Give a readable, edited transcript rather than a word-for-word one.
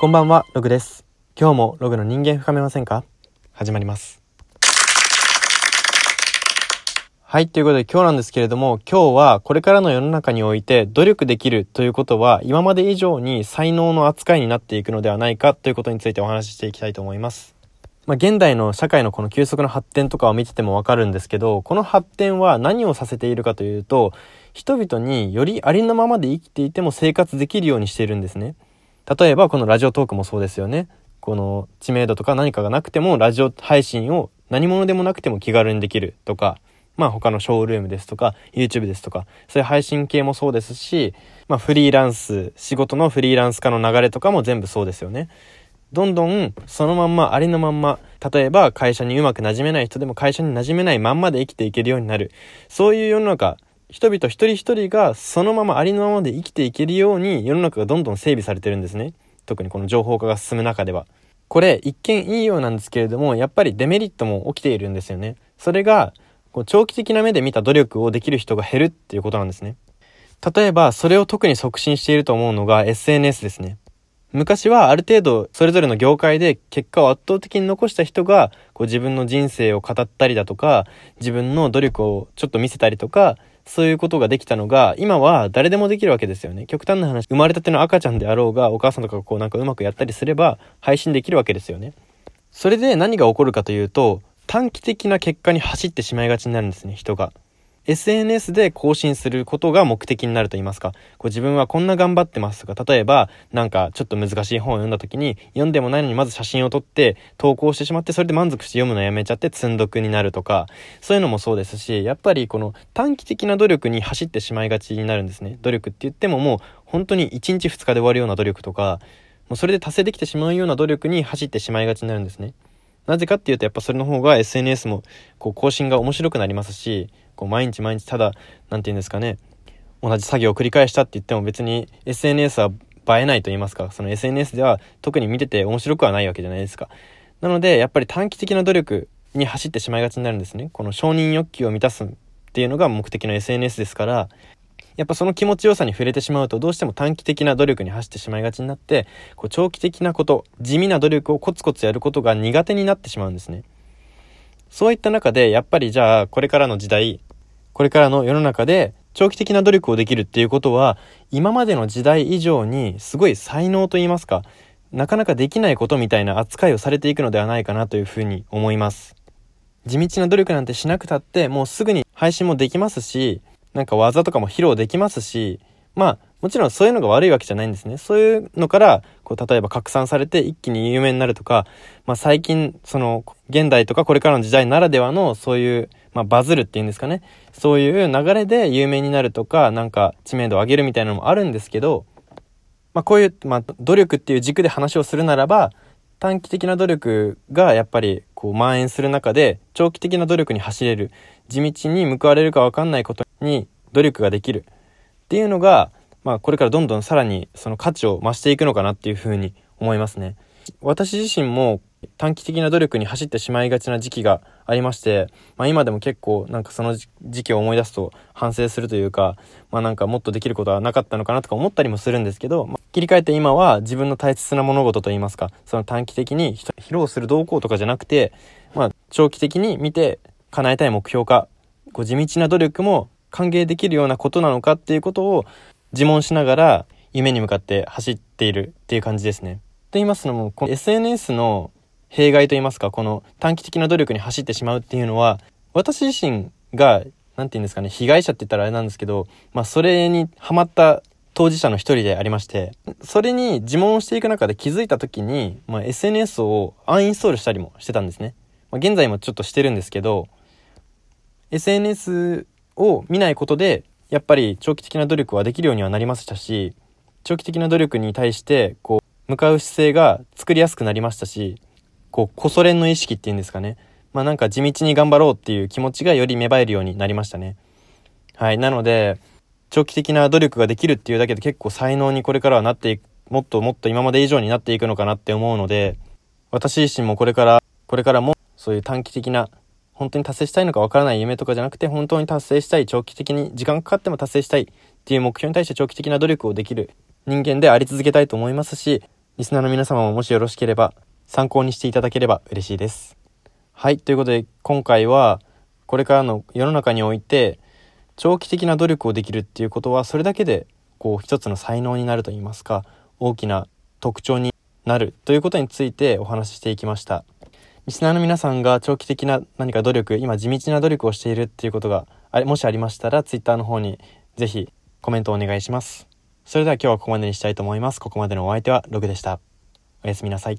こんばんは、ログです。今日もログの人間深めませんか、始まります。はい、ということで今日なんですけれども、今日はこれからの世の中において努力できるということは今まで以上に才能の扱いになっていくのではないかということについてお話ししていきたいと思います。現代の社会のこの急速な発展とかを見ててもわかるんですけど、この発展は何をさせているかというと、人々によりありのままで生きていても生活できるようにしているんですね。例えばこのラジオトークもそうですよね。この知名度とか何かがなくてもラジオ配信を何者でもなくても気軽にできるとか、他のショールームですとか YouTube ですとか、そういう配信系もそうですし、フリーランス、仕事のフリーランス化の流れとかも全部そうですよね。どんどんそのまんまありのまんま、例えば会社にうまく馴染めない人でも会社に馴染めないまんまで生きていけるようになる。そういう世の中、人々一人一人がそのままありのままで生きていけるように世の中がどんどん整備されてるんですね。特にこの情報化が進む中では。これ一見いいようなんですけれども、やっぱりデメリットも起きているんですよね。それが長期的な目で見た努力をできる人が減るっていうことなんですね。例えばそれを特に促進していると思うのが SNS ですね。昔はある程度それぞれの業界で結果を圧倒的に残した人が自分の人生を語ったりだとか、自分の努力をちょっと見せたりとか、そういうことができたのが、今は誰でもできるわけですよね。極端な話、生まれたての赤ちゃんであろうが、お母さんとかがうまくやったりすれば配信できるわけですよね。それで何が起こるかというと、短期的な結果に走ってしまいがちになるんですね、人が。SNS で更新することが目的になると言いますか、自分はこんな頑張ってますとか、例えばちょっと難しい本を読んだ時に、読んでもないのにまず写真を撮って投稿してしまって、それで満足して読むのやめちゃって積読になるとか、そういうのもそうですし、やっぱりこの短期的な努力に走ってしまいがちになるんですね。努力って言ってももう本当に1日2日で終わるような努力とか、もうそれで達成できてしまうような努力に走ってしまいがちになるんですね。なぜかっていうと、やっぱそれの方が SNS も更新が面白くなりますし、毎日毎日ただ同じ作業を繰り返したって言っても別に SNS は映えないと言いますか、その SNS では特に見てて面白くはないわけじゃないですか。なのでやっぱり短期的な努力に走ってしまいがちになるんですね。この承認欲求を満たすっていうのが目的の SNS ですから、やっぱその気持ちよさに触れてしまうと、どうしても短期的な努力に走ってしまいがちになって、長期的なこと、地味な努力をコツコツやることが苦手になってしまうんですね。そういった中でやっぱり、じゃあこれからの時代、これからの世の中で長期的な努力をできるっていうことは、今までの時代以上にすごい才能といいますか、なかなかできないことみたいな扱いをされていくのではないかなというふうに思います。地道な努力なんてしなくたって、もうすぐに配信もできますし、技とかも披露できますし、もちろんそういうのが悪いわけじゃないんですね。そういうのから例えば拡散されて一気に有名になるとか、最近その現代とかこれからの時代ならではのそういう、バズるっていうんですかね、そういう流れで有名になるとか、知名度を上げるみたいなのもあるんですけど、こういう、努力っていう軸で話をするならば、短期的な努力がやっぱり蔓延する中で、長期的な努力に走れる、地道に報われるか分かんないことに努力ができるっていうのが、これからどんどんさらにその価値を増していくのかなっていうふうに思いますね。私自身も短期的な努力に走ってしまいがちな時期がありまして、今でも結構その時期を思い出すと反省するというか、もっとできることはなかったのかなとか思ったりもするんですけど、切り替えて今は自分の大切な物事といいますか、その短期的に披露する動向とかじゃなくて、長期的に見て叶えたい目標か、地道な努力も歓迎できるようなことなのかっていうことを自問しながら夢に向かって走っているっていう感じですね。と言いますのも、この SNS の弊害と言いますか、この短期的な努力に走ってしまうっていうのは、私自身が被害者って言ったらあれなんですけど、それにハマった当事者の一人でありまして、それに自問をしていく中で気づいた時に、SNS をアンインストールしたりもしてたんですね。現在もちょっとしてるんですけど、 SNS を見ないことでやっぱり長期的な努力はできるようにはなりましたし、長期的な努力に対して向かう姿勢が作りやすくなりましたし、こそ練の意識っていうんですかね、地道に頑張ろうっていう気持ちがより芽生えるようになりましたね。はい。なので長期的な努力ができるっていうだけで結構才能にこれからはなっていく、もっともっと今まで以上になっていくのかなって思うので、私自身もこれからもそういう短期的な、本当に達成したいのかわからない夢とかじゃなくて、本当に達成したい、長期的に時間かかっても達成したいっていう目標に対して長期的な努力をできる人間であり続けたいと思いますし、リスナーの皆様ももしよろしければ参考にしていただければ嬉しいです。はい、ということで今回はこれからの世の中において長期的な努力をできるっていうことはそれだけで一つの才能になるといいますか、大きな特徴になるということについてお話ししていきました。リスナーの皆さんが長期的な何か努力、今地道な努力をしているっていうことがもしありましたら、ツイッターの方にぜひコメントをお願いします。それでは今日はここまでにしたいと思います。ここまでのお相手はログでした。おやすみなさい。